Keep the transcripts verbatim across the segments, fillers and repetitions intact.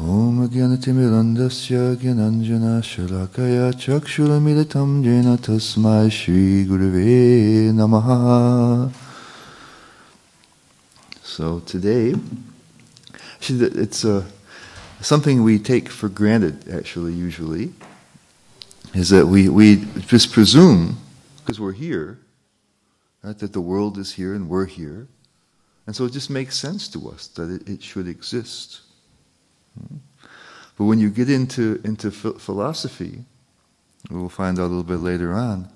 Om Gyanatimilandasya Gyananjana Shalakaya Chakshuramilatam Jena Tasmai Shri Gurave Namaha. So today, it's uh, something we take for granted, actually, usually, is that we, we just presume, because we're here, right, that the world is here and we're here. And so it just makes sense to us that it, it should exist. But when you get into, into philosophy, we'll find out a little bit later on,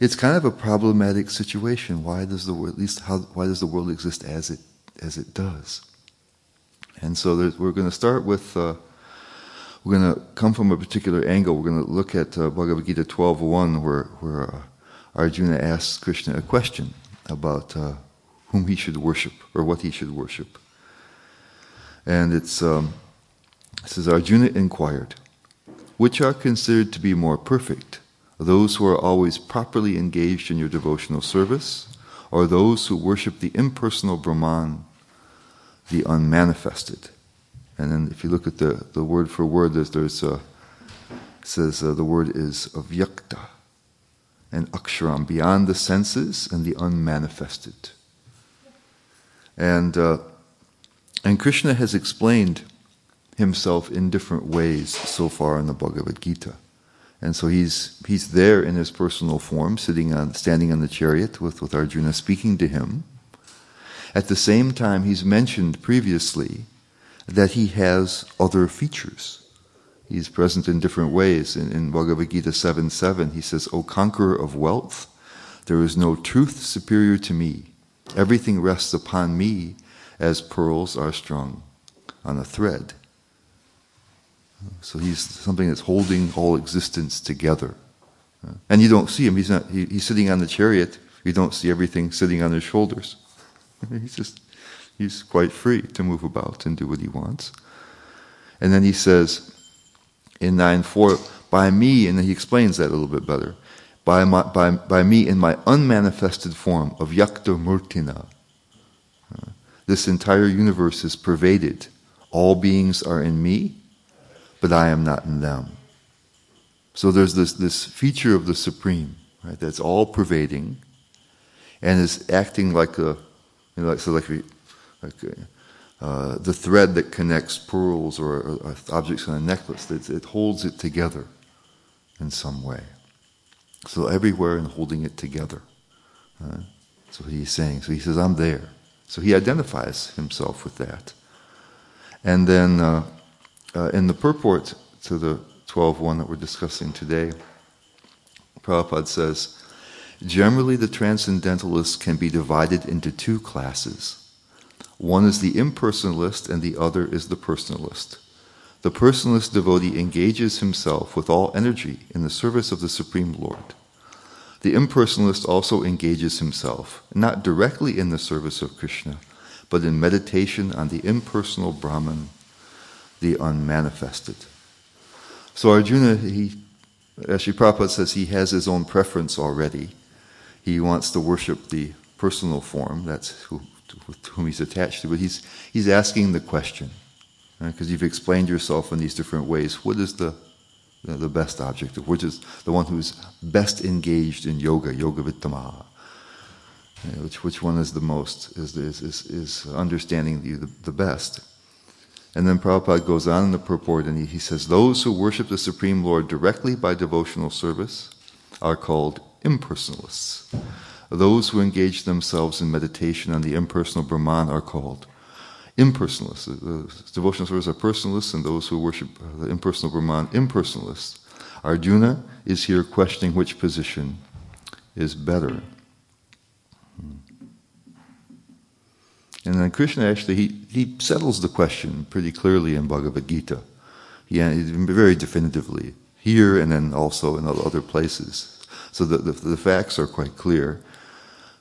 it's kind of a problematic situation. Why does the world, at least how, why does the world exist as it as it does? And so we're going to start with, uh, we're going to come from a particular angle. We're going to look at uh, Bhagavad Gita twelve one, where, where uh, Arjuna asks Krishna a question about uh, whom he should worship, or what he should worship. And it's, um, it says, Arjuna inquired, which are considered to be more perfect, those who are always properly engaged in your devotional service, or those who worship the impersonal Brahman, the unmanifested? And then if you look at the, the word for word, there's, there's a, it says uh, the word is avyakta and aksharam, beyond the senses and the unmanifested. And... Uh, And Krishna has explained himself in different ways so far in the Bhagavad Gita. And so he's he's there in his personal form, sitting on standing on the chariot with, with Arjuna speaking to him. At the same time, he's mentioned previously that he has other features. He's present in different ways. In, in Bhagavad Gita seven seven, he says, O conqueror of wealth, there is no truth superior to me. Everything rests upon me, as pearls are strung on a thread. So he's something that's holding all existence together. And you don't see him. He's not. He, he's sitting on the chariot. You don't see everything sitting on his shoulders. He's just, he's quite free to move about and do what he wants. And then he says in nine four, by me, and then he explains that a little bit better, by, my, by, by me in my unmanifested form of yakta murtina, this entire universe is pervaded. All beings are in me, but I am not in them. So there's this, this feature of the Supreme, right, that's all-pervading and is acting like a, you know, so like, like a, uh, the thread that connects pearls or, or objects on a necklace. It, it holds it together in some way. So everywhere and holding it together. Right? That's what he's saying. So he says, I'm there. So he identifies himself with that. And then uh, uh, in the purport to the twelve one that we're discussing today, Prabhupada says, generally the transcendentalists can be divided into two classes. One is the impersonalist and the other is the personalist. The personalist devotee engages himself with all energy in the service of the Supreme Lord. The impersonalist also engages himself, not directly in the service of Krishna, but in meditation on the impersonal Brahman, the unmanifested. So Arjuna, he, as Sri Prabhupada says, he has his own preference already. He wants to worship the personal form, that's who, with whom he's attached to, but he's, he's asking the question, right? Because you've explained yourself in these different ways. What is the the best object, which is the one who's best engaged in yoga, yoga vittama. Which which one is the most, is is is, is understanding the, the best. And then Prabhupada goes on in the purport and he, he says, those who worship the Supreme Lord directly by devotional service are called impersonalists. Those who engage themselves in meditation on the impersonal Brahman are called impersonalists. The devotional service are personalists, and those who worship the impersonal Brahman, impersonalists. Arjuna is here questioning which position is better. And then Krishna actually, he, he settles the question pretty clearly in Bhagavad Gita. He very definitively here and then also in other places. So the, the, the facts are quite clear.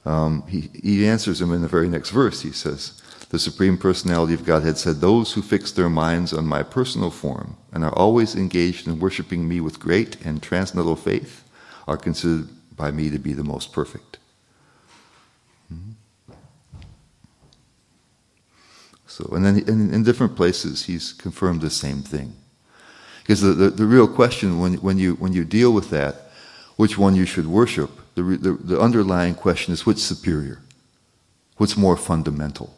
Um, he, he answers him in the very next verse. He says, "The Supreme Personality of Godhead said, those who fix their minds on my personal form and are always engaged in worshiping me with great and transcendental faith are considered by me to be the most perfect." Mm-hmm. So, and then in, in different places, he's confirmed the same thing. Because the, the, the real question when, when, you, when you deal with that, which one you should worship, the, the, the underlying question is what's superior? What's more fundamental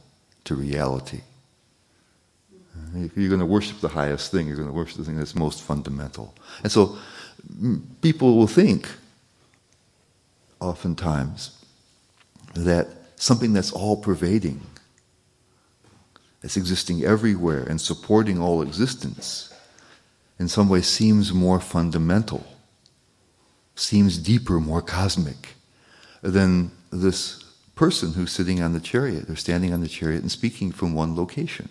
to reality? If you're going to worship the highest thing, you're going to worship the thing that's most fundamental. And so people will think, oftentimes, that something that's all-pervading, that's existing everywhere and supporting all existence, in some way seems more fundamental, seems deeper, more cosmic than this person who's sitting on the chariot or standing on the chariot and speaking from one location.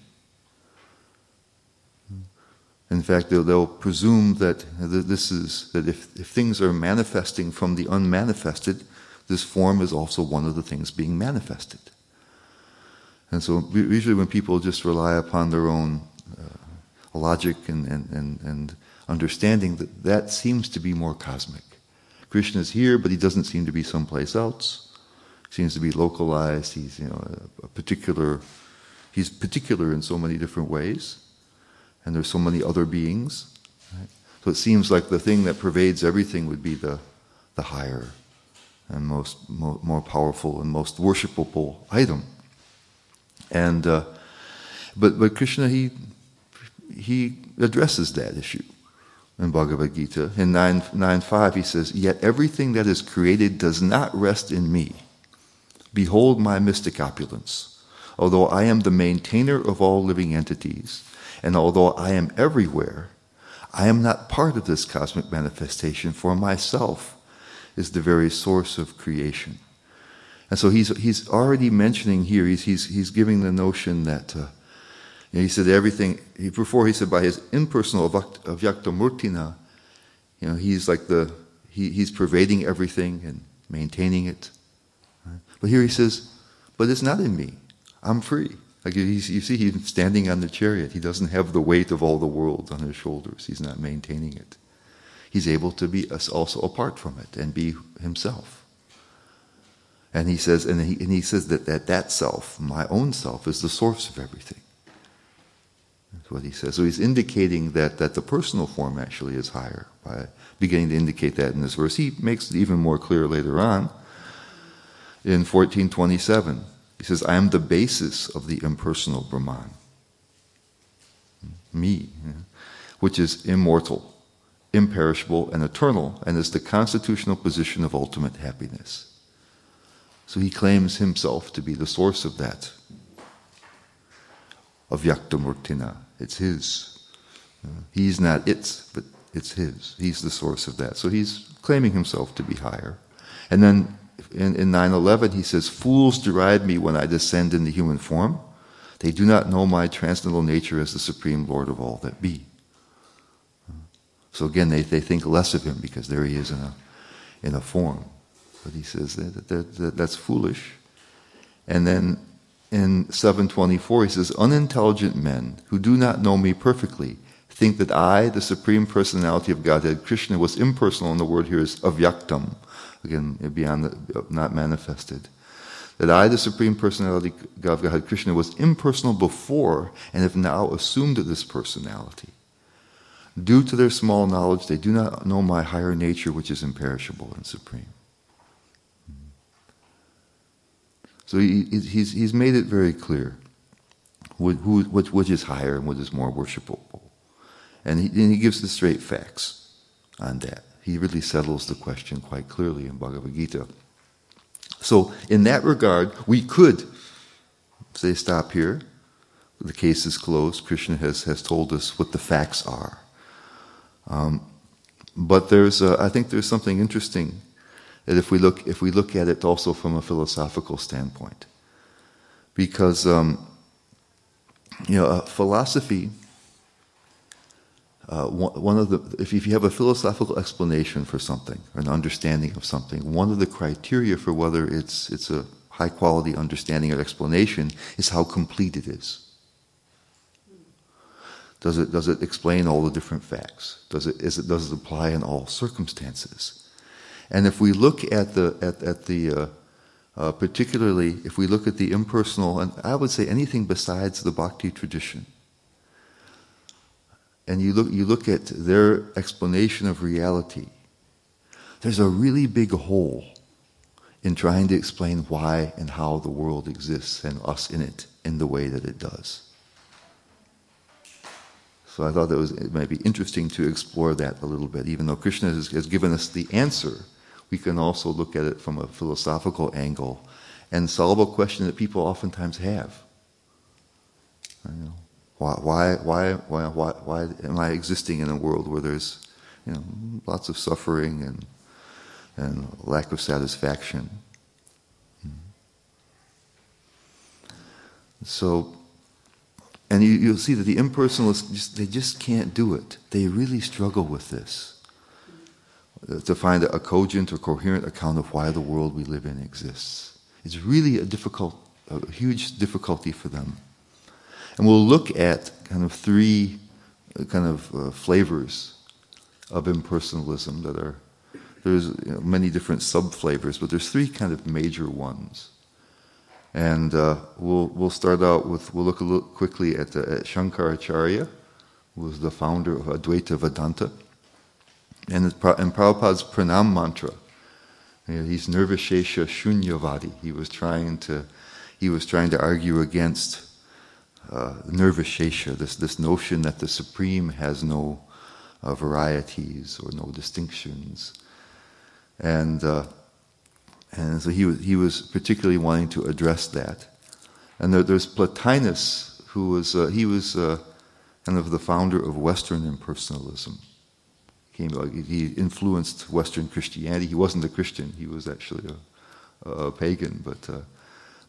In fact, they'll, they'll presume that this is that if, if things are manifesting from the unmanifested, this form is also one of the things being manifested. And so usually when people just rely upon their own uh, logic and, and, and, and understanding, that, that seems to be more cosmic. Krishna is here, but he doesn't seem to be someplace else. He seems to be localized. He's, you know, a, a particular, he's particular in so many different ways. And there's so many other beings. Right? So it seems like the thing that pervades everything would be the, the higher and most mo- more powerful and most worshipable item. And uh, but but Krishna he he addresses that issue in Bhagavad Gita in nine nine five. He says, "Yet everything that is created does not rest in me. Behold my mystic opulence. Although I am the maintainer of all living entities, and although I am everywhere, I am not part of this cosmic manifestation, for myself is the very source of creation." And so he's he's already mentioning here, he's he's, he's giving the notion that, uh, you know, he said everything, he, before he said by his impersonal avyaktamurtina, you know, he's like the, he, he's pervading everything and maintaining it. Right? But here he says, but it's not in me, I'm free. Like you see, he's standing on the chariot. He doesn't have the weight of all the world on his shoulders. He's not maintaining it. He's able to be also apart from it and be himself. And he says, and he, and he says that, that that self, my own self, is the source of everything. That's what he says. So he's indicating that that the personal form actually is higher by beginning to indicate that in this verse. He makes it even more clear later on in fourteen twenty-seven. He says, "I am the basis of the impersonal Brahman, me, which is immortal, imperishable, and eternal, and is the constitutional position of ultimate happiness." So he claims himself to be the source of that, of Yaktamurtina. It's his. He's not its, but it's his. He's the source of that. So he's claiming himself to be higher. And then In, in nine eleven, he says, "Fools deride me when I descend in the human form. They do not know my transcendental nature as the supreme Lord of all that be." So again, they, they think less of him because there he is in a, in a form. But he says that, that, that that's foolish. And then in seven twenty-four, he says, "Unintelligent men who do not know me perfectly think that I, the Supreme Personality of Godhead, Krishna," was impersonal, and the word here is avyaktam, again, beyond the, not manifested, "that I, the Supreme Personality of Godhead, Krishna, was impersonal before and have now assumed this personality. Due to their small knowledge, they do not know my higher nature, which is imperishable and supreme." So he, he's, he's made it very clear what, who, what, what is higher and what is more worshipable. And he, and he gives the straight facts on that. He really settles the question quite clearly in Bhagavad Gita. So in that regard, we could say stop here. The case is closed. Krishna has, has told us what the facts are. Um, but there's, a, I think there's something interesting that if we look, if we look at it also from a philosophical standpoint. Because, um, you know, philosophy uh, one of the, if, if you have a philosophical explanation for something, or an understanding of something, one of the criteria for whether it's, it's a high-quality understanding or explanation is how complete it is. Does it, does it explain all the different facts? Does it, is it, does it apply in all circumstances? And if we look at the, at, at the uh, uh, particularly if we look at the impersonal, and I would say anything besides the bhakti tradition, and you look, you look at their explanation of reality, there's a really big hole in trying to explain why and how the world exists and us in it in the way that it does. So I thought it, was, it might be interesting to explore that a little bit. Even though Krishna has, has given us the answer, we can also look at it from a philosophical angle and solve a question that people oftentimes have. I know, why, why, why, why, why, why am I existing in a world where there's, you know, lots of suffering and and lack of satisfaction? So. And you, you'll see that the impersonalists, just, they just can't do it. They really struggle with this, to find a cogent or coherent account of why the world we live in exists. It's really a difficult, a huge difficulty for them. And we'll look at kind of three kind of uh, flavors of impersonalism that are, there's you know, many different sub-flavors, but there's three kind of major ones. And uh, we'll we'll start out with, we'll look a little quickly at, uh, at Shankaracharya, who was the founder of Advaita Vedanta, and, and Prabhupada's pranam mantra. You know, he's nirvishesha shunyavadi. He was trying to he was trying to argue against uh, nirvishesha, this this notion that the supreme has no uh, varieties or no distinctions, and. Uh, And so he was, he was particularly wanting to address that. And there, there's Plotinus, who was uh, he was uh, kind of the founder of Western impersonalism. He, came, he influenced Western Christianity. He wasn't a Christian; he was actually a, a pagan. But uh,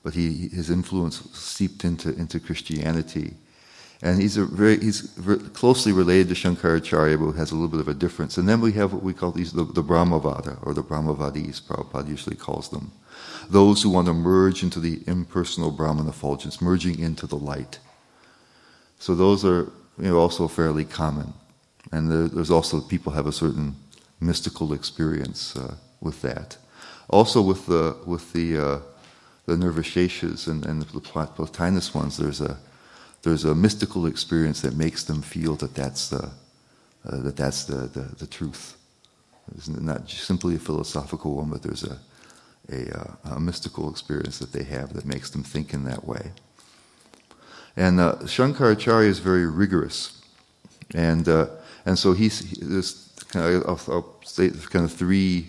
but he his influence seeped into into Christianity. And he's a very he's closely related to Shankaracharya, but has a little bit of a difference. And then we have what we call these the, the Brahmavada, or the Brahmavadis, Prabhupada usually calls them, those who want to merge into the impersonal Brahman effulgence, merging into the light. So those are you know, also fairly common. And there, there's also people have a certain mystical experience uh, with that. Also with the with the uh, the Nirvisheshas and, and the Plotinus ones, there's a There's a mystical experience that makes them feel that that's the uh, that that's the, the, the truth. It's not simply a philosophical one, but there's a a, uh, a mystical experience that they have that makes them think in that way. And uh, Shankaracharya is very rigorous, and uh, and so he's he, this kind of I'll, I'll say kind of three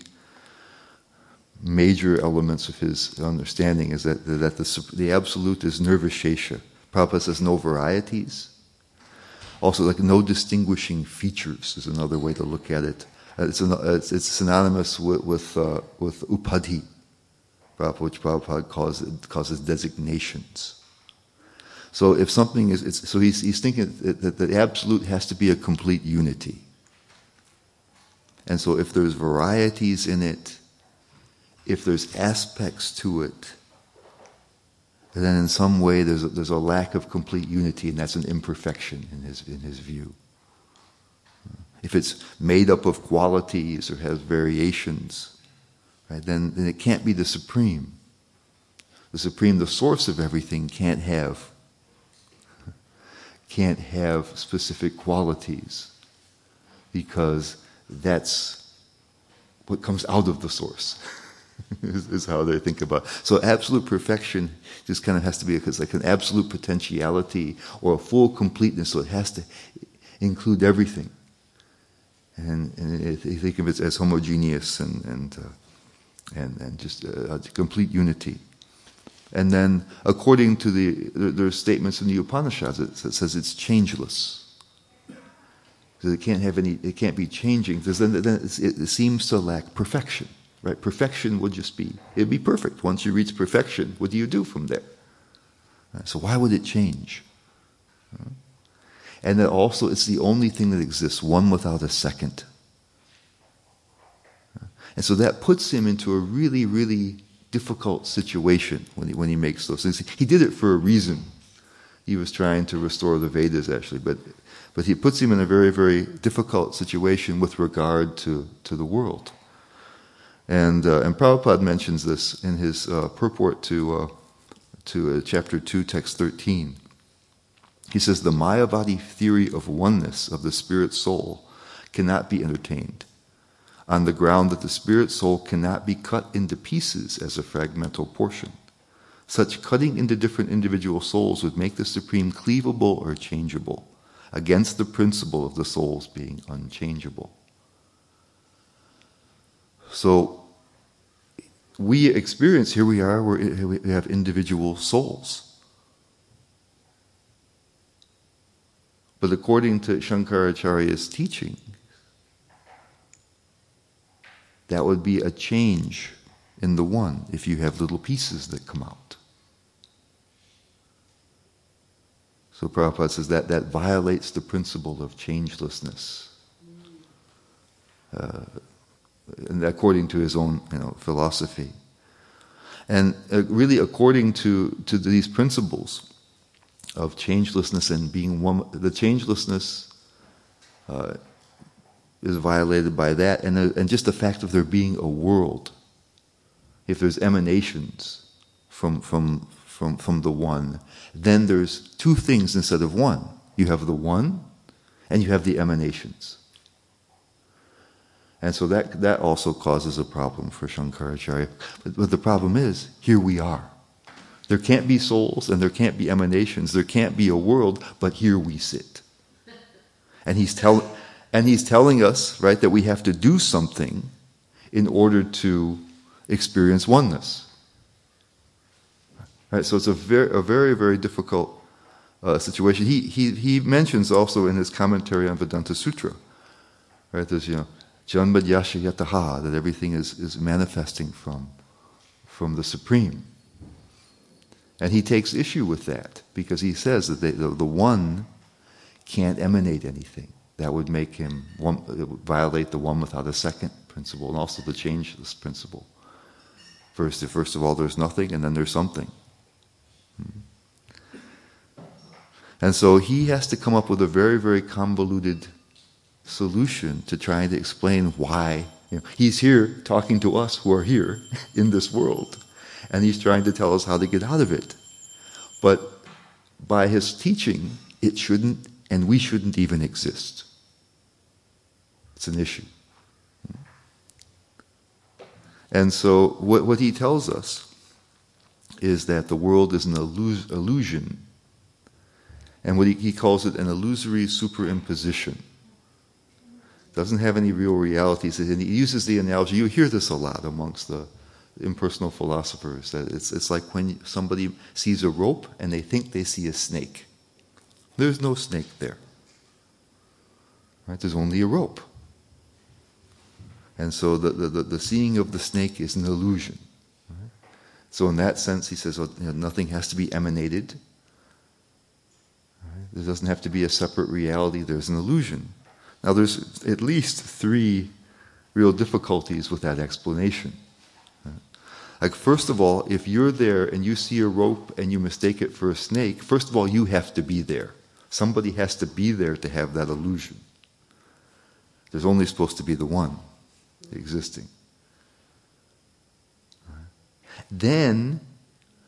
major elements of his understanding is that that the the absolute is nirvishesha. Prabhupada says no varieties. Also, like no distinguishing features is another way to look at it. It's, an, it's, it's synonymous with with, uh, with upadhi, which Prabhupada calls causes designations. So if something is, it's, so he's, he's thinking that the absolute has to be a complete unity. And so if there's varieties in it, if there's aspects to it, and then in some way there's a, there's a lack of complete unity, and that's an imperfection in his in his view. If it's made up of qualities or has variations, right, then, then it can't be the supreme. The supreme, the source of everything, can't have can't have specific qualities, because that's what comes out of the source. Is how they think about it. So absolute perfection just kind of has to be because like an absolute potentiality or a full completeness. So it has to include everything, and, and they think of it as homogeneous and and uh, and, and just uh, complete unity. And then, according to the there are statements in the Upanishads that says it's changeless. So it can't have any. It can't be changing because then, then it seems to lack perfection. Right, perfection would just be, it'd be perfect. Once you reach perfection, what do you do from there? So why would it change? and that also it's the only thing that exists, one without a second. And so that puts him into a really, really difficult situation when he, when he makes those things. He did it for a reason. He was trying to restore the Vedas, actually, but but he puts him in a very, very difficult situation with regard to, to the world. And uh, and Prabhupada mentions this in his uh, purport to uh, to uh, chapter two, text thirteen. He says, the Mayavadi theory of oneness of the spirit soul cannot be entertained on the ground that the spirit soul cannot be cut into pieces as a fragmental portion. Such cutting into different individual souls would make the Supreme cleavable or changeable against the principle of the souls being unchangeable. So we experience, here we are, we're, we have individual souls. But according to Shankaracharya's teaching, that would be a change in the one if you have little pieces that come out. So Prabhupada says that that violates the principle of changelessness. Uh, and according to his own you know, philosophy. And uh, really according to, to these principles of changelessness and being one, the changelessness uh, is violated by that, and, uh, and just the fact of there being a world. If there's emanations from, from, from, from the one, then there's two things instead of one. You have the one, and you have the emanations. And so that, that also causes a problem for Shankaracharya. But, but the problem is, here we are. There can't be souls, and there can't be emanations, there can't be a world, but here we sit. And he's, tell, and he's telling us, right, that we have to do something in order to experience oneness. Right, so it's a very, a very, very difficult uh, situation. He, he he mentions also in his commentary on Vedanta Sutra, right? There's you know, Janmadyasya Yataha, that everything is, is manifesting from from the Supreme. And he takes issue with that because he says that they, the the one can't emanate anything. That would make him one, it would violate the one without a second principle, and also the changeless principle. First, first of all, there's nothing, and then there's something. And so he has to come up with a very, very convoluted solution to trying to explain why. You know, he's here talking to us who are here in this world, and he's trying to tell us how to get out of it. But by his teaching, it shouldn't, and we shouldn't even exist. It's an issue. And so what, what he tells us is that the world is an illus- illusion. And what he, he calls it an illusory superimposition. Doesn't have any real realities. And he uses the analogy, you hear this a lot amongst the impersonal philosophers, that it's, it's like when somebody sees a rope and they think they see a snake. There's no snake there. Right? There's only a rope. And so the, the, the seeing of the snake is an illusion. Right? So in that sense, he says, well, you know, nothing has to be emanated. Right? There doesn't have to be a separate reality. There's an illusion. Now, there's at least three real difficulties with that explanation. Right? Like, first of all, if you're there and you see a rope and you mistake it for a snake, first of all, you have to be there. Somebody has to be there to have that illusion. There's only supposed to be the one existing. Then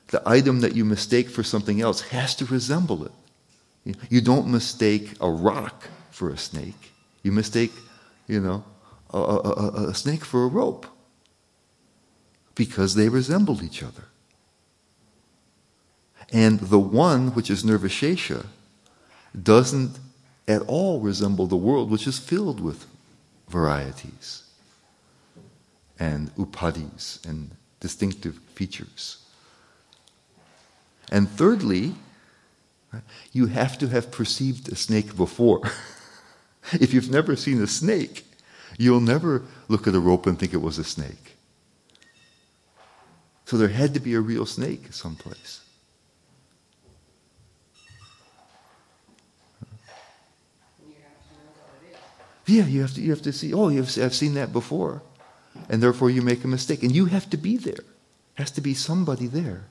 the item that you mistake for something else has to resemble it. You don't mistake a rock for a snake. You mistake, you know, a, a, a snake for a rope because they resemble each other. And the one, which is nirvishesha, doesn't at all resemble the world, which is filled with varieties and upadis, and distinctive features. And thirdly, you have to have perceived a snake before. If you've never seen a snake, you'll never look at a rope and think it was a snake. So there had to be a real snake someplace. Yeah, you have to, you have to see, oh, you've, I've seen that before. And therefore you make a mistake. And you have to be there. There has to be somebody there.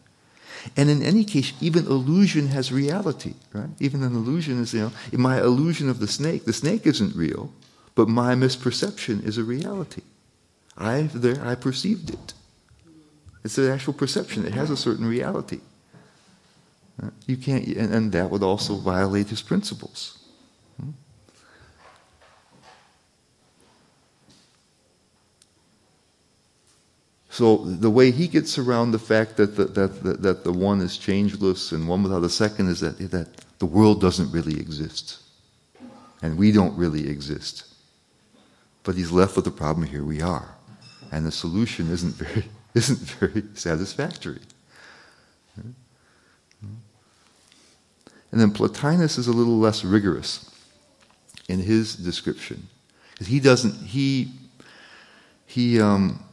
And in any case, even illusion has reality, right? Even an illusion is, you know, in my illusion of the snake, the snake isn't real, but my misperception is a reality. I there, I perceived it. It's an actual perception. It has a certain reality. Right? You can't, and, and that would also violate his principles. Hmm? So the way he gets around the fact that the, that, that, that the one is changeless and one without the second is that, that the world doesn't really exist. And we don't really exist. But he's left with the problem, here we are. And the solution isn't very, isn't very satisfactory. And then Plotinus is a little less rigorous in his description. He doesn't, he, he, um,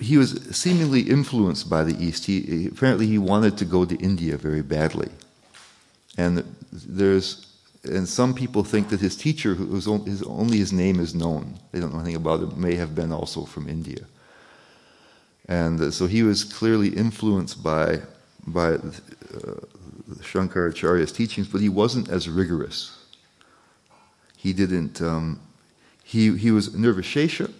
He was seemingly influenced by the East. He, apparently he wanted to go to India very badly. And there's, and some people think that his teacher, who was only his, only his name is known, they don't know anything about him, may have been also from India. And so he was clearly influenced by, by uh, Shankaracharya's teachings, but he wasn't as rigorous. He didn't, um, he, he was nirvishesha.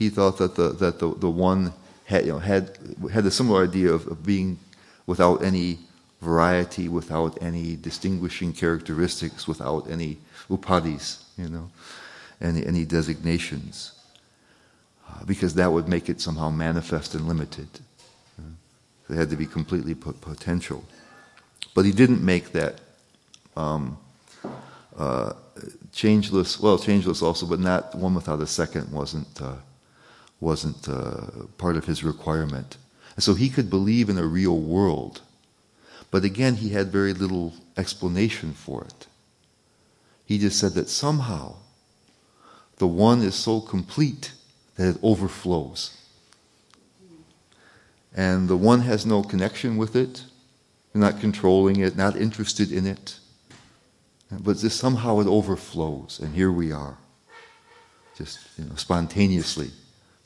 He thought that the that the, the one had you know had had a similar idea of, of being without any variety, without any distinguishing characteristics, without any upadis, you know, any any designations, uh, because that would make it somehow manifest and limited. Uh, it had to be completely potential, but he didn't make that um, uh, changeless. Well, changeless also, but not one without a second. Wasn't. Uh, wasn't uh, part of his requirement. And so he could believe in a real world. But again, he had very little explanation for it. He just said that somehow the one is so complete that it overflows. And the one has no connection with it, not controlling it, not interested in it. But just somehow it overflows, and here we are, just you know, spontaneously.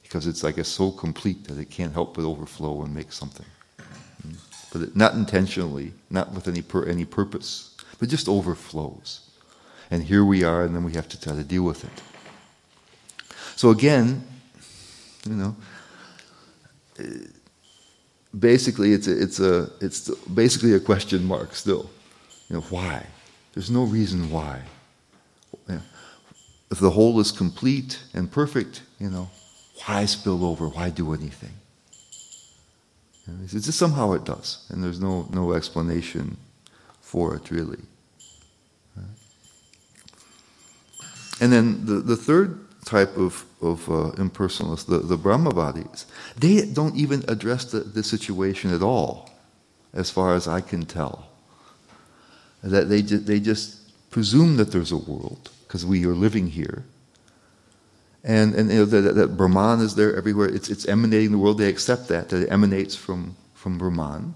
Because it's, I guess, so complete that it can't help but overflow and make something. But it, not intentionally, not with any pur- any purpose, but just overflows. And here we are, and then we have to try to deal with it. So again, you know, basically it's a, it's a it's basically a question mark still. You know, why? There's no reason why. You know, if the whole is complete and perfect, you know. Why spill over? Why do anything? It's just somehow it does, and there's no, no explanation for it, really. And then the, the third type of, of uh, impersonalists, the, the Brahmavadis, they don't even address the, the situation at all, as far as I can tell. That they, they just presume that there's a world, because we are living here. And, and you know, that, that Brahman is there everywhere. It's, it's emanating the world. They accept that, that it emanates from, from Brahman.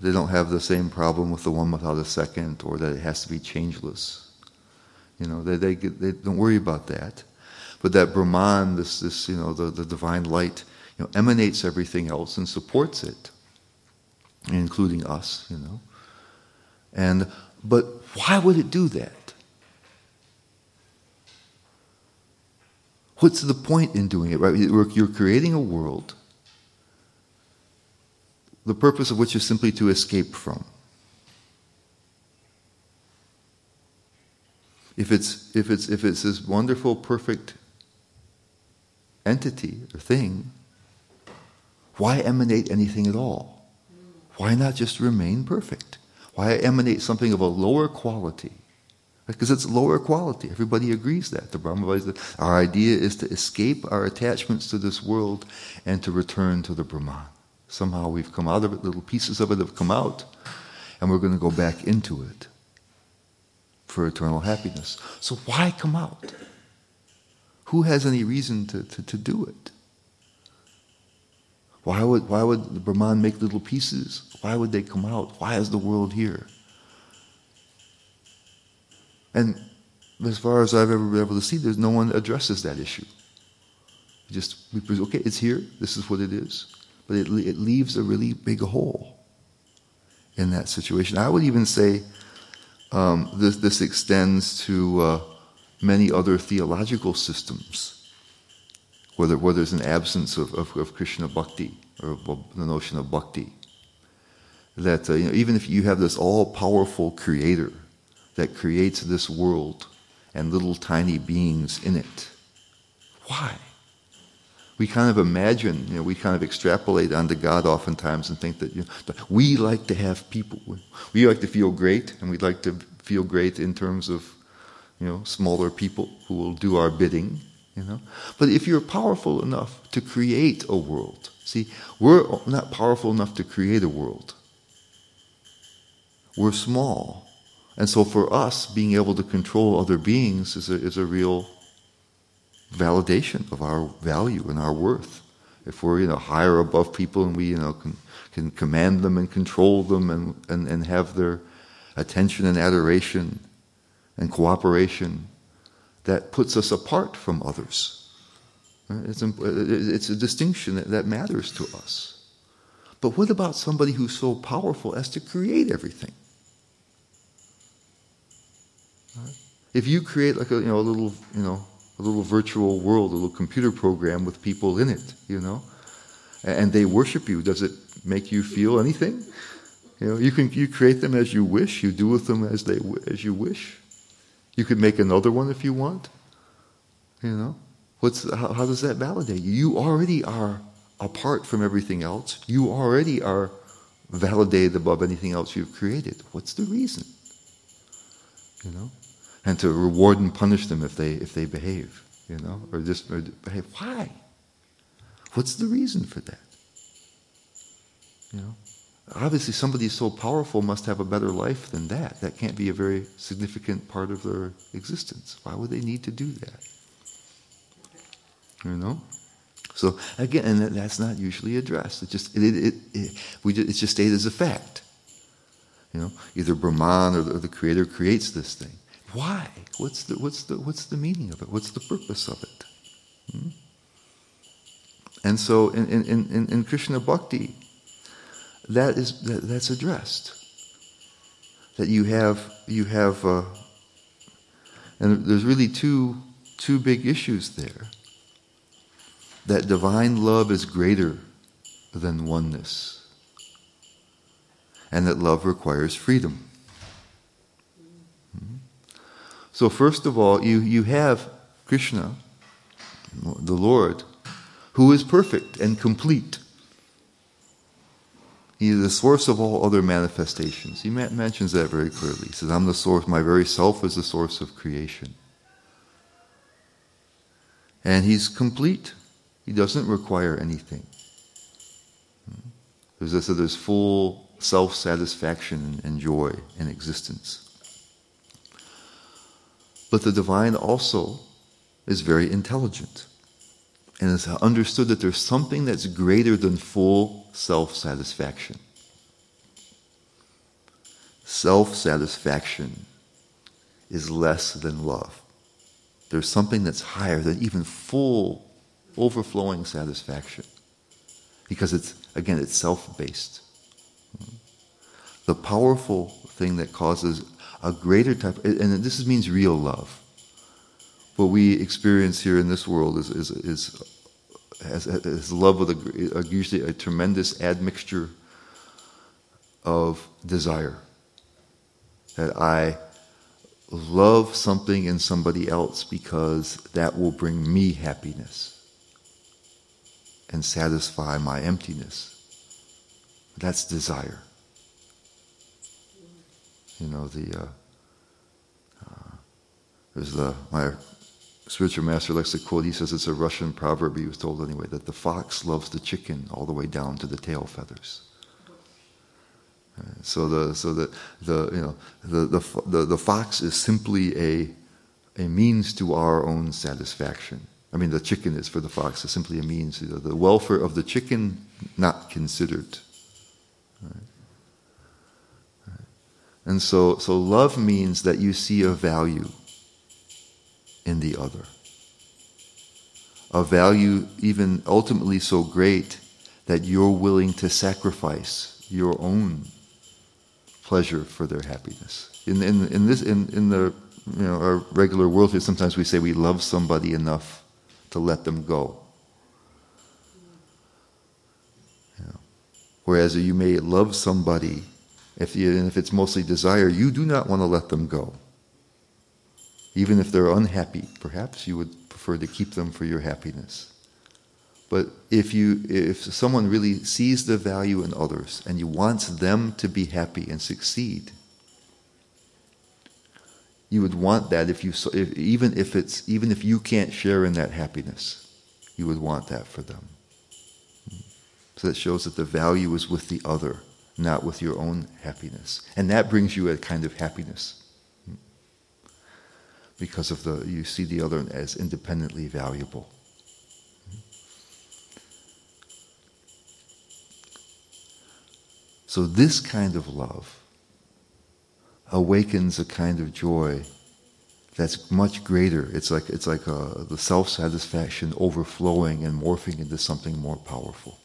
They don't have the same problem with the one without a second or that it has to be changeless. You know, they, they, they don't worry about that. But that Brahman, this, this you know, the, the divine light, you know, emanates everything else and supports it, including us, you know. And, but why would it do that? What's the point in doing it, right? You're creating a world, the purpose of which is simply to escape from. If it's if it's if it's this wonderful, perfect entity or thing, why emanate anything at all? Why not just remain perfect? Why emanate something of a lower quality? Because it's lower quality. Everybody agrees that. The Brahmavadis, our idea is to escape our attachments to this world and to return to the Brahman. Somehow we've come out of it, little pieces of it have come out, and we're going to go back into it for eternal happiness. So why come out? Who has any reason to, to, to do it? Why would, why would the Brahman make little pieces? Why would they come out? Why is the world here? And as far as I've ever been able to see, there's no one addresses that issue. Just, okay, it's here, this is what it is. But it, it leaves a really big hole in that situation. I would even say um, this, this extends to uh, many other theological systems, whether where there's an absence of, of, of Krishna bhakti, or the notion of bhakti. That uh, you know, even if you have this all-powerful creator that creates this world and little tiny beings in it, why? We kind of imagine, you know, we kind of extrapolate onto God oftentimes and think that, you know, we like to have people. We like to feel great, and we'd like to feel great in terms of, you know, smaller people who will do our bidding, you know. But if you're powerful enough to create a world, see, we're not powerful enough to create a world. We're small. And so for us, being able to control other beings is a, is a real validation of our value and our worth. If we're, you know, higher above people and we, you know, can, can command them and control them and, and, and have their attention and adoration and cooperation, that puts us apart from others. It's, it's a distinction that, that matters to us. But what about somebody who's so powerful as to create everything? If you create like a, you know, a little, you know, a little virtual world, a little computer program with people in it, you know, and they worship you, does it make you feel anything? You know, you can you create them as you wish, you do with them as they as you wish. You could make another one if you want. You know, what's how, how does that validate you? You already are apart from everything else. You already are validated above anything else you've created. What's the reason? You know. And to reward and punish them if they if they behave, you know, or just or behave. Why? What's the reason for that? You know, obviously somebody so powerful must have a better life than that. That can't be a very significant part of their existence. Why would they need to do that? You know, so again, and that's not usually addressed. It just it it, it, it we just, it's just stated as a fact. You know, either Brahman or the, or the creator creates this thing. Why? What's the what's the what's the meaning of it? What's the purpose of it? Hmm? And so, in in, in in Krishna Bhakti, that is that, that's addressed. That you have you have, uh, and there's really two two big issues there. That divine love is greater than oneness, and that love requires freedom. So first of all, you, you have Krishna, the Lord, who is perfect and complete. He is the source of all other manifestations. He mentions that very clearly. He says, I'm the source, my very self is the source of creation. And he's complete. He doesn't require anything. There's, so there's full self-satisfaction and joy in existence. But the divine also is very intelligent and is understood that there's something that's greater than full self-satisfaction. Self-satisfaction is less than love. There's something that's higher than even full, overflowing satisfaction, because it's, again, it's self-based. The powerful thing that causes a greater type, and this means real love. What we experience here in this world is is is, is, is love with a, usually a tremendous admixture of desire. That I love something in somebody else because that will bring me happiness and satisfy my emptiness. That's desire. You know, the uh, uh, there's the my spiritual master likes to quote. He says it's a Russian proverb. He was told anyway that the fox loves the chicken all the way down to the tail feathers. Right? So the so the the you know the the the, the fox is simply a a means to our own satisfaction. I mean, the chicken is for the fox is simply a means. You know, the welfare of the chicken not considered. Right? And so, so love means that you see a value in the other. A value even ultimately so great that you're willing to sacrifice your own pleasure for their happiness. In in in this in, in the you know our regular world here, sometimes we say we love somebody enough to let them go. You know, whereas you may love somebody, if you, and if it's mostly desire, you do not want to let them go. Even if they're unhappy, perhaps you would prefer to keep them for your happiness. But if you, if someone really sees the value in others and you want them to be happy and succeed, you would want that if you, if, even if it's, even if you can't share in that happiness, you would want that for them. So that shows that the value is with the other, not with your own happiness, and that brings you a kind of happiness. Because of the, you see the other as independently valuable. So this kind of love awakens a kind of joy that's much greater. It's like it's like a, the self-satisfaction overflowing and morphing into something more powerful.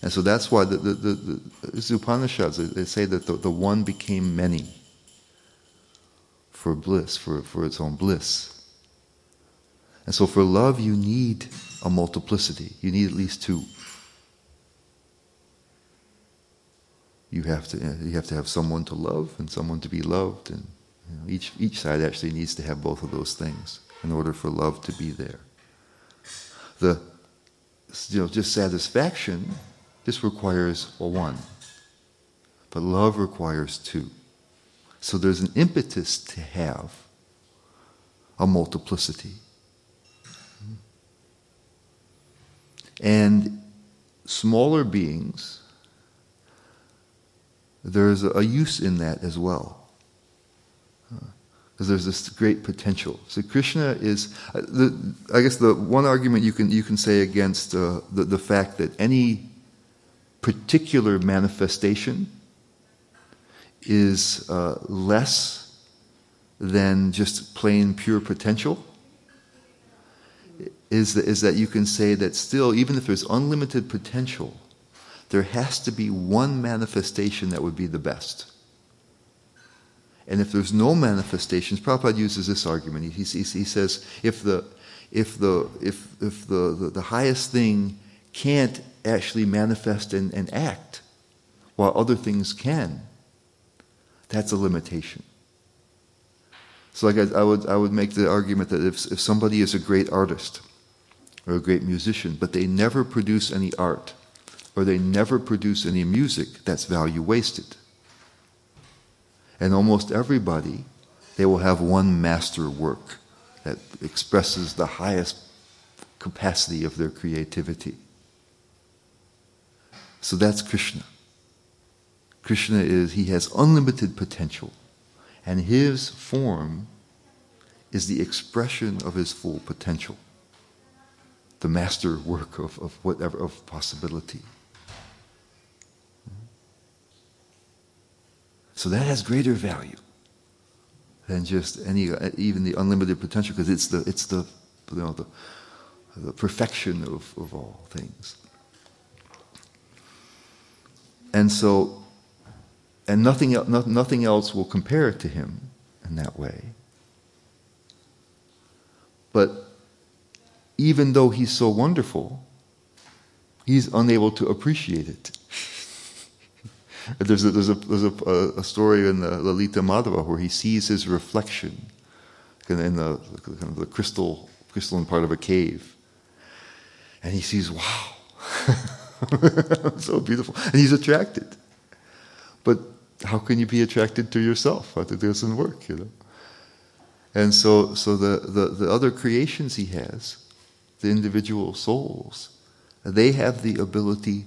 And so that's why the the, the, the Upanishads, they say that the, the one became many. For bliss, for, for its own bliss. And so for love, you need a multiplicity. You need at least two. You have to you have to have someone to love and someone to be loved, and you know, each each side actually needs to have both of those things in order for love to be there. The you know just satisfaction just requires a one, but love requires two. So there's an impetus to have a multiplicity. And smaller beings, there's a use in that as well. Because there's this great potential. So Krishna is, I guess the one argument you can, you can say against uh, the, the fact that any particular manifestation is uh, less than just plain pure potential, is that, is that you can say that still, even if there's unlimited potential, there has to be one manifestation that would be the best. And if there's no manifestations, Prabhupada uses this argument. He, he, he says, if the if the if if the, the, the highest thing can't actually manifest and, and act, while other things can, that's a limitation. So, like I, I would, I would make the argument that if if somebody is a great artist or a great musician, but they never produce any art, or they never produce any music, that's value wasted. And almost everybody, they will have one master work that expresses the highest capacity of their creativity. So that's Krishna. Krishna is, he has unlimited potential, and his form is the expression of his full potential, the master work of, of whatever, of possibility. So that has greater value than just any, even the unlimited potential, because it's the, it's the, you know, the, the perfection of, of all things. And so, and nothing, nothing else will compare to him in that way. But even though he's so wonderful, he's unable to appreciate it. there's a, there's, a, there's a, a story in the Lalita Madhava where he sees his reflection in the, kind of the crystal, crystalline part of a cave. And he sees, wow, so beautiful. And he's attracted. But how can you be attracted to yourself? It doesn't work, you know. And so, so the, the, the other creations he has, the individual souls, they have the ability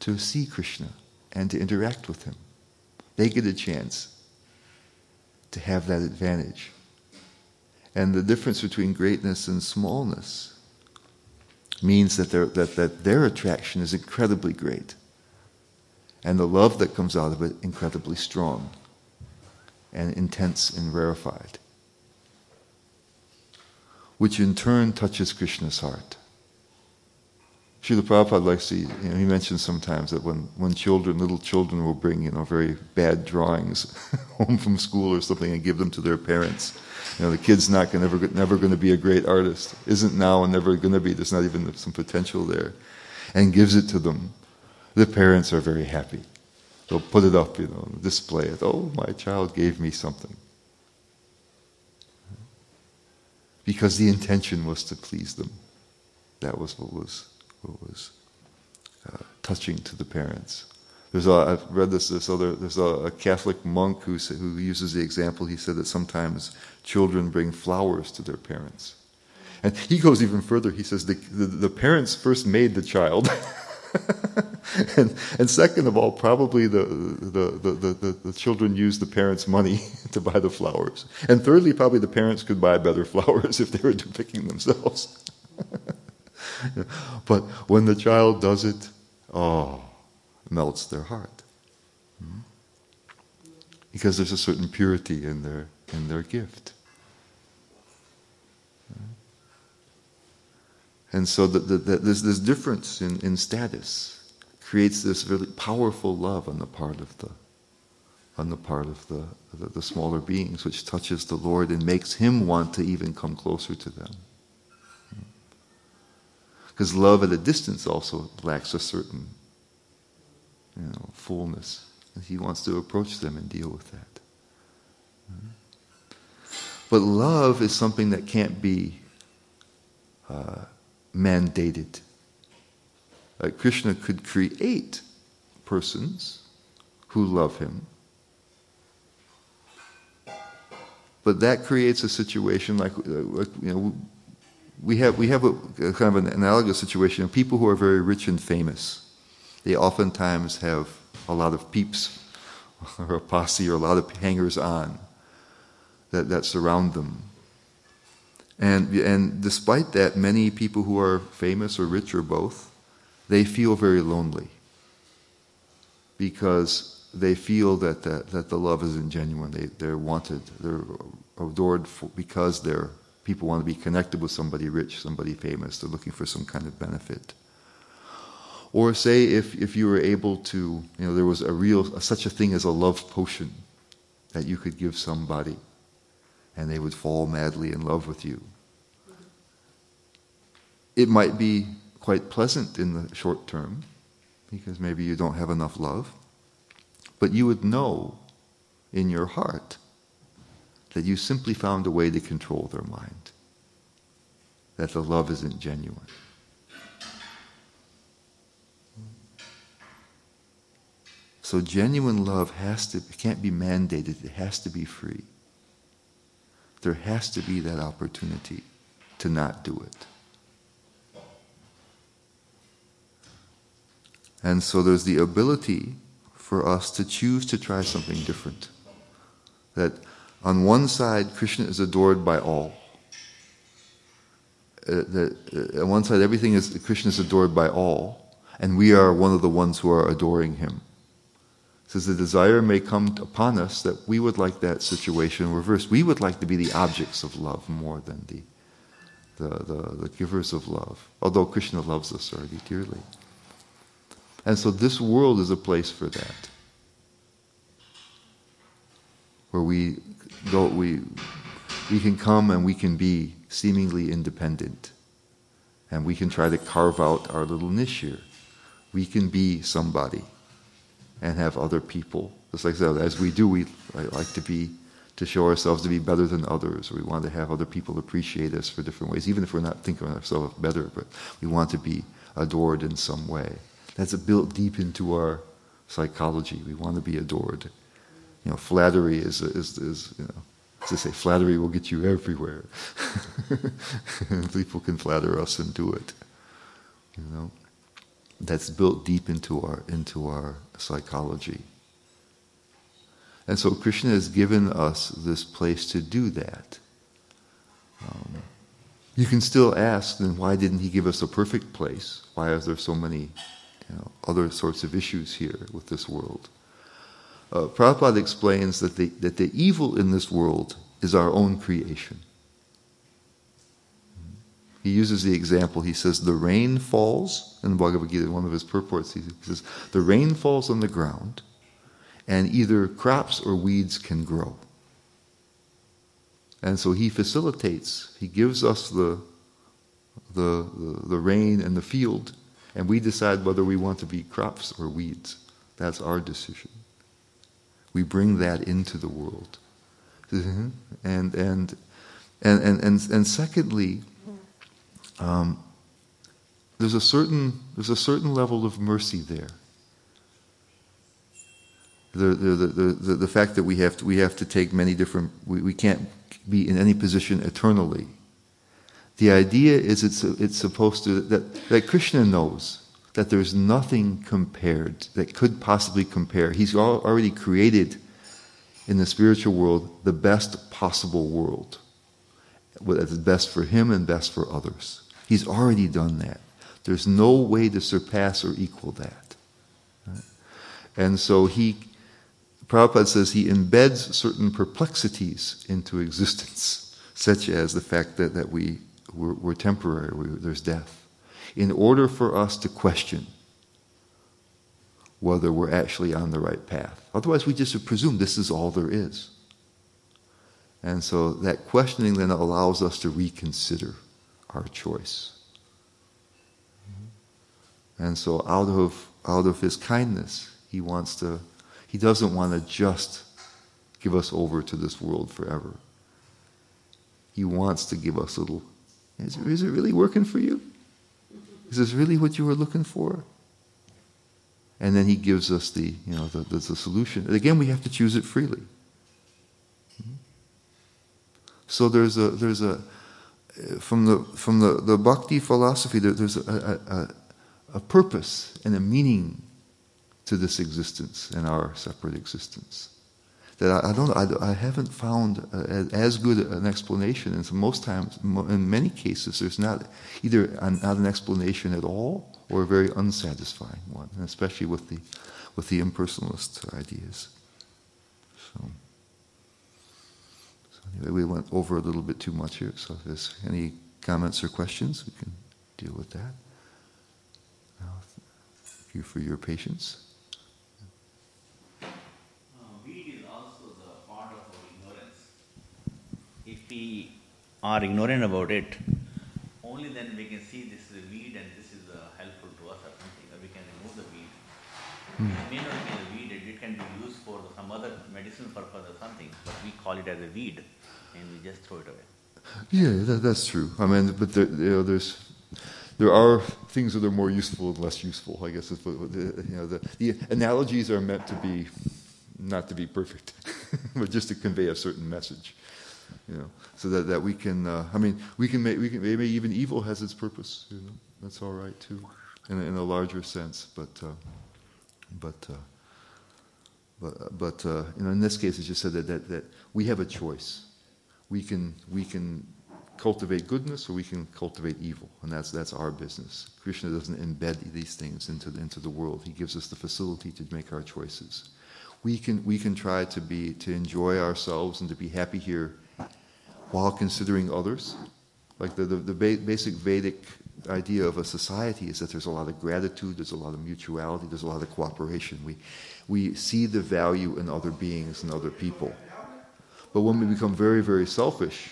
to see Krishna and to interact with him. They get a chance to have that advantage. And the difference between greatness and smallness means that their, that, that their attraction is incredibly great. And the love that comes out of it, incredibly strong and intense and rarefied. which in turn touches Krishna's heart. Śrīla Prabhupāda likes to, you know, he mentions sometimes that when, when children, little children will bring, you know, very bad drawings home from school or something and give them to their parents. You know, the kid's not gonna, never, never going to be a great artist, isn't now and never going to be, there's not even some potential there, and gives it to them. The parents are very happy. They'll put it up, you know, display it. Oh, my child gave me something. Because the intention was to please them. That was what was, what was uh, touching to the parents. There's a, I've read this, this other, there's a, a Catholic monk who, who uses the example. He said that sometimes children bring flowers to their parents. And he goes even further. He says the, the, the parents first made the child. and, and second of all, probably the, the, the, the, the children used the parents' money to buy the flowers. And thirdly, probably the parents could buy better flowers if they were picking themselves. But when the child does it, oh, it melts their heart. Because there's a certain purity in their, in their gift. And so the, the, the, this, this difference in, in status creates this really powerful love on the part of the, on the part of the, the, the smaller beings, which touches the Lord and makes Him want to even come closer to them. Because love at a distance also lacks a certain, you know, fullness, and He wants to approach them and deal with that. But love is something that can't be Uh, mandated. Uh, Krishna could create persons who love Him, but that creates a situation like, like you know, we have we have a, a kind of an analogous situation of people who are very rich and famous. They oftentimes have a lot of peeps, or a posse, or a lot of hangers-on that, that surround them. And, and despite that, many people who are famous or rich or both, they feel very lonely because they feel that the, that the love isn't genuine. They, they're wanted, they're adored for, because they're, people want to be connected with somebody rich, somebody famous. They're looking for some kind of benefit. Or say if, if you were able to, you know, there was a real, such a thing as a love potion that you could give somebody, and they would fall madly in love with you. It might be quite pleasant in the short term, because maybe you don't have enough love, but you would know in your heart that you simply found a way to control their mind, that the love isn't genuine. So genuine love has to, it can't be mandated, it has to be free. There has to be that opportunity to not do it. And so there's the ability for us to choose to try something different. That on one side, Krishna is adored by all. Uh, that, uh, on one side, everything is, Krishna is adored by all, and we are one of the ones who are adoring Him. Says the desire may come upon us that we would like that situation reversed. We would like to be the objects of love more than the the, the, the givers of love, although Krishna loves us already dearly. And so this world is a place for that, where we go, we we can come and we can be seemingly independent, and we can try to carve out our little niche here. We can be somebody and have other people, just like that. As we do, we like to be, to show ourselves to be better than others. We want to have other people appreciate us for different ways, even if we're not thinking of ourselves better, but we want to be adored in some way. That's built deep into our psychology. We want to be adored. You know, flattery is, is, is you know, as they say, flattery will get you everywhere. People can flatter us and do it, you know. That's built deep into our into our psychology. And so Krishna has given us this place to do that. Um, you can still ask, then why didn't He give us a perfect place? Why are there so many you know, other sorts of issues here with this world? Uh, Prabhupada explains that the, that the evil in this world is our own creation. He uses the example, he says, the rain falls, in the Bhagavad Gita, one of his purports, he says, the rain falls on the ground, and either crops or weeds can grow. And so he facilitates, he gives us the, the, the, the rain and the field, and we decide whether we want to be crops or weeds. That's our decision. We bring that into the world. And, and, and, and, and, and secondly, um, there's a certain, there's a certain level of mercy there. The, the, the, the, the fact that we have to, we have to take many different, we, we can't be in any position eternally. The idea is it's, it's supposed to, that, that Krishna knows that there's nothing compared, that could possibly compare. He's already created in the spiritual world the best possible world, that's best for him and best for others. He's already done that. There's no way to surpass or equal that. And so he, Prabhupada says, he embeds certain perplexities into existence, such as the fact that, that we, we're, we're temporary, we, there's death, in order for us to question whether we're actually on the right path. Otherwise, we just presume this is all there is. And so that questioning then allows us to reconsider our choice. And so out of, out of his kindness, he wants to, he doesn't want to just give us over to this world forever. He wants to give us a little, is it, is it really working for you? Is this really what you were looking for? And then he gives us the, you know, the, the, the solution. And again, we have to choose it freely. So there's a, there's a, from the, from the, the bhakti philosophy, there, there's a, a, a purpose and a meaning to this existence and our separate existence. That I, I don't, I, I haven't found a, a, as good an explanation, and so most times, in many cases, there's not either an, not an explanation at all or a very unsatisfying one, and especially with the, with the impersonalist ideas. So, so anyway, we went over a little bit too much here. So if there's any comments or questions, we can deal with that. Now, thank you for your patience. If we are ignorant about it, only then we can see this is a weed and this is uh, helpful to us or something, or we can remove the weed. Mm. It may not be a weed, it, it can be used for some other medicinal purpose or something, but we call it as a weed and we just throw it away. Yeah, that, that's true. I mean, but there, you know, there's, there are things that are more useful and less useful, I guess. Is what, you know, the, the analogies are meant to be, not to be perfect, but just to convey a certain message. You know, so that, that we can, uh, I mean, we can make, we can, maybe even evil has its purpose, you know, that's all right too, in, in a larger sense, but, uh, but, uh, but, but, uh, you know, in this case, it's just said that, that, that we have a choice. We can, we can cultivate goodness or we can cultivate evil, and that's, that's our business. Krishna doesn't embed these things into the, into the world. He gives us the facility to make our choices. We can, we can try to be, to enjoy ourselves and to be happy here while considering others. Like the, the, the ba- basic Vedic idea of a society is that there's a lot of gratitude, there's a lot of mutuality, there's a lot of cooperation. We, we see the value in other beings and other people. But when we become very, very selfish,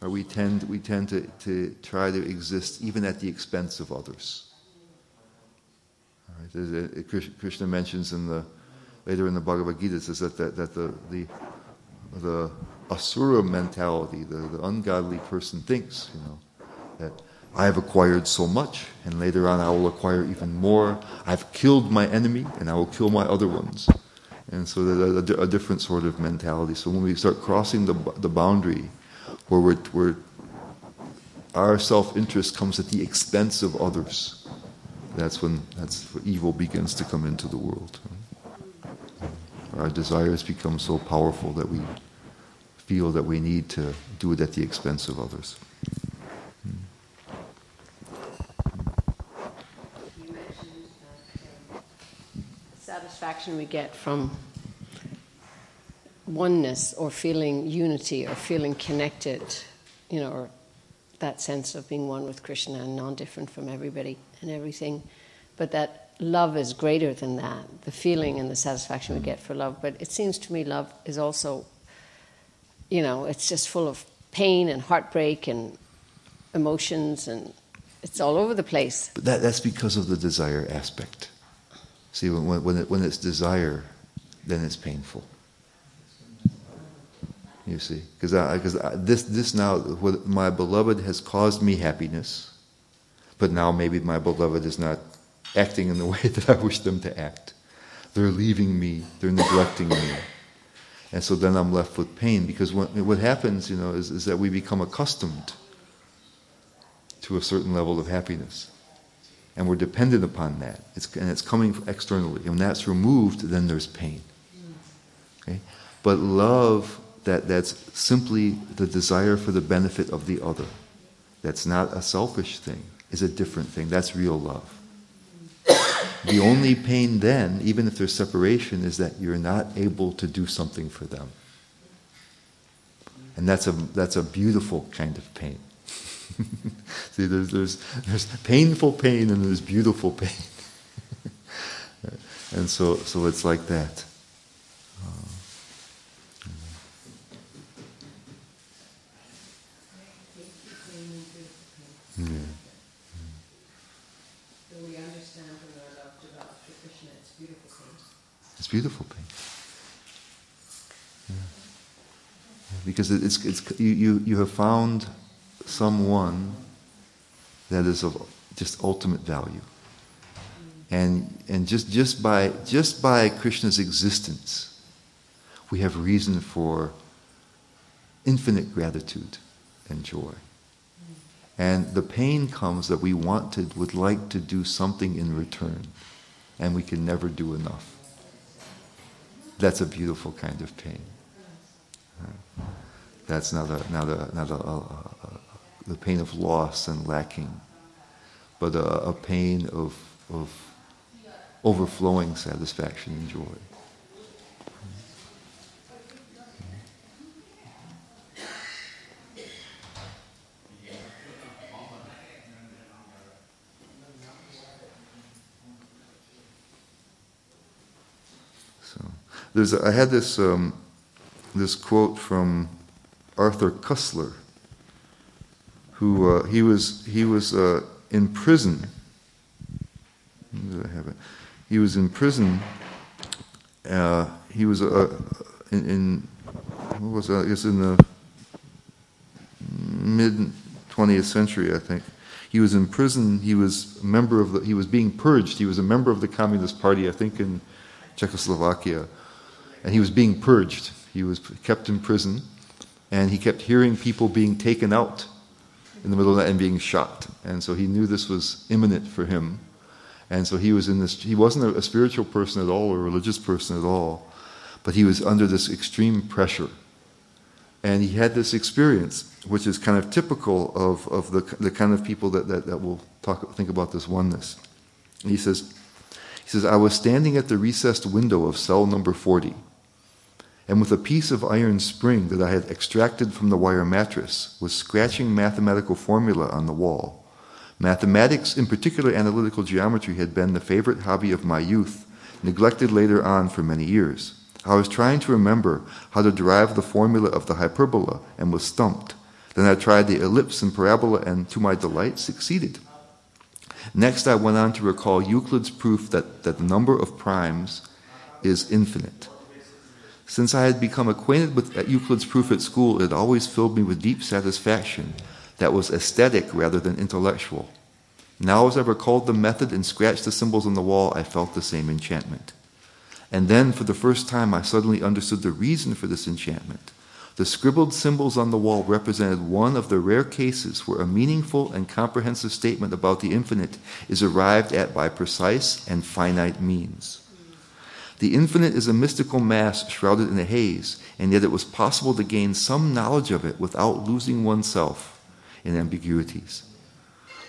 we tend, we tend to, to try to exist even at the expense of others. All right? a, Krishna mentions in the, later in the Bhagavad Gita, it says that, that, that the, the, the asura mentality, the, the ungodly person thinks, you know, that I have acquired so much, and later on I will acquire even more. I've killed my enemy, and I will kill my other ones. And so there's a, a different sort of mentality. So when we start crossing the, the boundary where, we're, where our self-interest comes at the expense of others, that's when, that's when evil begins to come into the world. Our desires become so powerful that we feel that we need to do it at the expense of others. You mentioned that um, the satisfaction we get from oneness or feeling unity or feeling connected, you know, or that sense of being one with Krishna and non-different from everybody and everything. But that love is greater than that, the feeling and the satisfaction we get for love. But it seems to me love is also, you know, it's just full of pain and heartbreak and emotions, and it's all over the place. But that, that's because of the desire aspect. See, when, when, it, when it's desire, then it's painful. You see, because I, because I, this, this now, what my beloved has caused me happiness, but now maybe my beloved is not acting in the way that I wish them to act. They're leaving me, they're neglecting me. And so then I'm left with pain, because what, what happens, you know, is, is that we become accustomed to a certain level of happiness. And we're dependent upon that. It's, and it's coming externally. And when that's removed, then there's pain. Okay? But love, that, that's simply the desire for the benefit of the other. That's not a selfish thing. It's a different thing. That's real love. The only pain then, even if there's separation, is that you're not able to do something for them. And that's a, that's a beautiful kind of pain. See, there's, there's, there's painful pain and there's beautiful pain. And so, so it's like that. Yeah. Beautiful pain, yeah. Yeah, because it's it's you, you you have found someone that is of just ultimate value, and and just just by just by Krishna's existence, we have reason for infinite gratitude and joy, and the pain comes that we want to would like to do something in return, and we can never do enough. That's a beautiful kind of pain. That's not a not a not a, a, a the pain of loss and lacking, but a, a pain of of overflowing satisfaction and joy. There's a, I had this um, this quote from Arthur Cussler, who uh, he was he was uh, in prison. Did I have it? He was in prison. Uh, he was uh, in, in what was that? I guess in the mid twentieth century, I think. He was in prison. He was a member of the. He was being purged. He was a member of the Communist Party, I think, in Czechoslovakia. And he was being purged. He was kept in prison, and he kept hearing people being taken out in the middle of the night and being shot. And so he knew this was imminent for him. And so he was in this. He wasn't a spiritual person at all or a religious person at all, but he was under this extreme pressure. And he had this experience, which is kind of typical of, of the the kind of people that that, that will talk think about this oneness. And he says, he says, I was standing at the recessed window of cell number forty. And with a piece of iron spring that I had extracted from the wire mattress, was scratching mathematical formula on the wall. Mathematics, in particular analytical geometry, had been the favorite hobby of my youth, neglected later on for many years. I was trying to remember how to derive the formula of the hyperbola and was stumped. Then I tried the ellipse and parabola and, to my delight, succeeded. Next, I went on to recall Euclid's proof that, that the number of primes is infinite. Since I had become acquainted with Euclid's proof at school, it had always filled me with deep satisfaction that was aesthetic rather than intellectual. Now, as I recalled the method and scratched the symbols on the wall, I felt the same enchantment. And then, for the first time, I suddenly understood the reason for this enchantment. The scribbled symbols on the wall represented one of the rare cases where a meaningful and comprehensive statement about the infinite is arrived at by precise and finite means. The infinite is a mystical mass shrouded in a haze, and yet it was possible to gain some knowledge of it without losing oneself in ambiguities.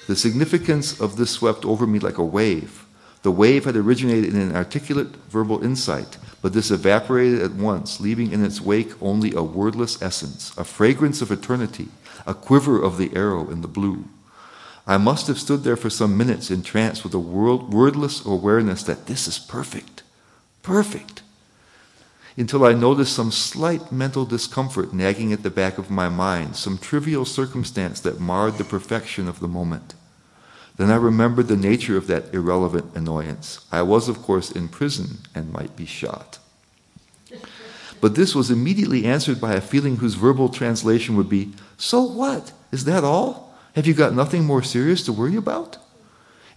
The significance of this swept over me like a wave. The wave had originated in an articulate verbal insight, but this evaporated at once, leaving in its wake only a wordless essence, a fragrance of eternity, a quiver of the arrow in the blue. I must have stood there for some minutes in trance with a world, wordless awareness that this is perfect, perfect, until I noticed some slight mental discomfort nagging at the back of my mind, some trivial circumstance that marred the perfection of the moment. Then I remembered the nature of that irrelevant annoyance. I was, of course, in prison and might be shot. But this was immediately answered by a feeling whose verbal translation would be, "So what? Is that all? Have you got nothing more serious to worry about?"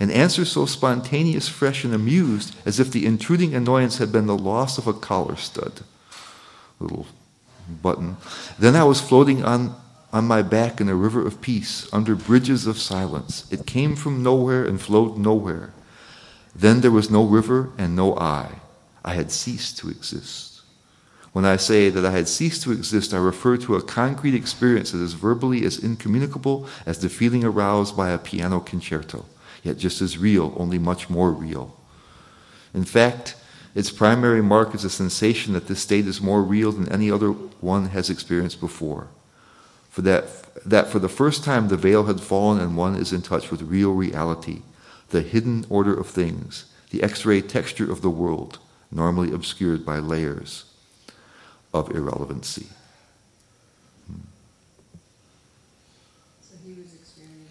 An answer so spontaneous, fresh, and amused, as if the intruding annoyance had been the loss of a collar stud. Little button. Then I was floating on, on my back in a river of peace, under bridges of silence. It came from nowhere and flowed nowhere. Then there was no river and no I. I had ceased to exist. When I say that I had ceased to exist, I refer to a concrete experience that is verbally as incommunicable as the feeling aroused by a piano concerto, yet just as real, only much more real. In fact, its primary mark is a sensation that this state is more real than any other one has experienced before, for that, that for the first time the veil had fallen and one is in touch with real reality, the hidden order of things, the X-ray texture of the world, normally obscured by layers of irrelevancy.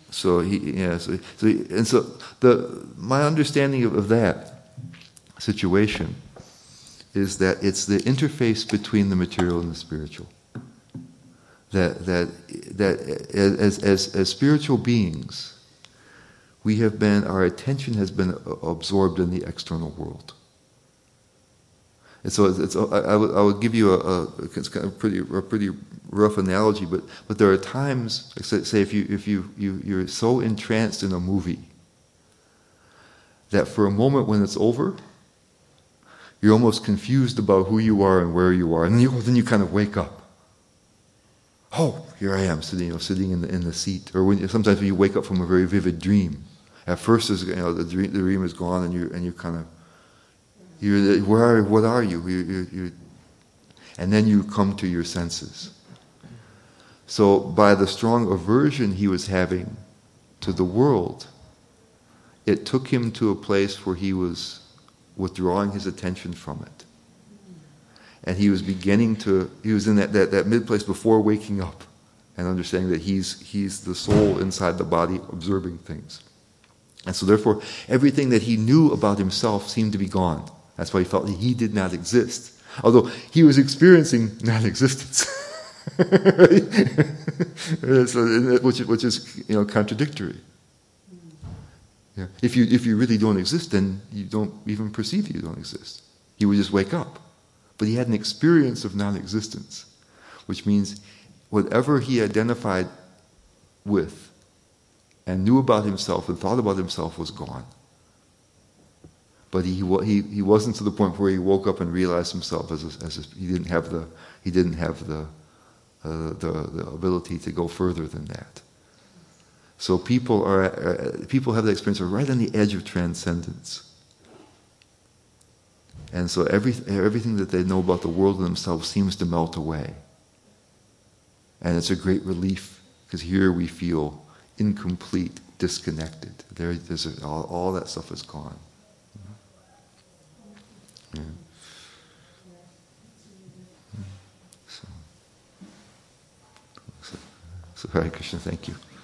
So he, yeah, so, so he, and so the my understanding of, of that situation is that it's the interface between the material and the spiritual. That that that as as as spiritual beings, we have been our attention has been absorbed in the external world. And so it's, it's, I, I, would, I would give you a, a, it's kind of pretty, a pretty rough analogy, but, but there are times, like say, say if, you, if you, you, you're so entranced in a movie that for a moment when it's over, you're almost confused about who you are and where you are, and then you, then you kind of wake up. Oh, here I am sitting, you know, sitting in the, in the seat. Or when, sometimes when you wake up from a very vivid dream, at first you know, the, dream, the dream is gone, and you and you kind of You're, where are, what are you? You're, you're, you're, and then you come to your senses. So by the strong aversion he was having to the world, it took him to a place where he was withdrawing his attention from it. And he was beginning to, he was in that, that, that mid place before waking up and understanding that he's, he's the soul inside the body observing things. And so therefore, everything that he knew about himself seemed to be gone. That's why he felt that he did not exist. Although he was experiencing non-existence, so, which, which is you know, contradictory. Yeah. If, you, if you really don't exist, then you don't even perceive that you don't exist. He would just wake up. But he had an experience of non-existence, which means whatever he identified with and knew about himself and thought about himself was gone. But he, he he wasn't to the point where he woke up and realized himself as a, as a, he didn't have the he didn't have the, uh, the the ability to go further than that. So people are uh, people have that experience of right on the edge of transcendence. And so every everything that they know about the world and themselves seems to melt away. And it's a great relief because here we feel incomplete, disconnected. There, there's a, all, all that stuff is gone. Yeah. So, so, so Hare Krishna, thank you.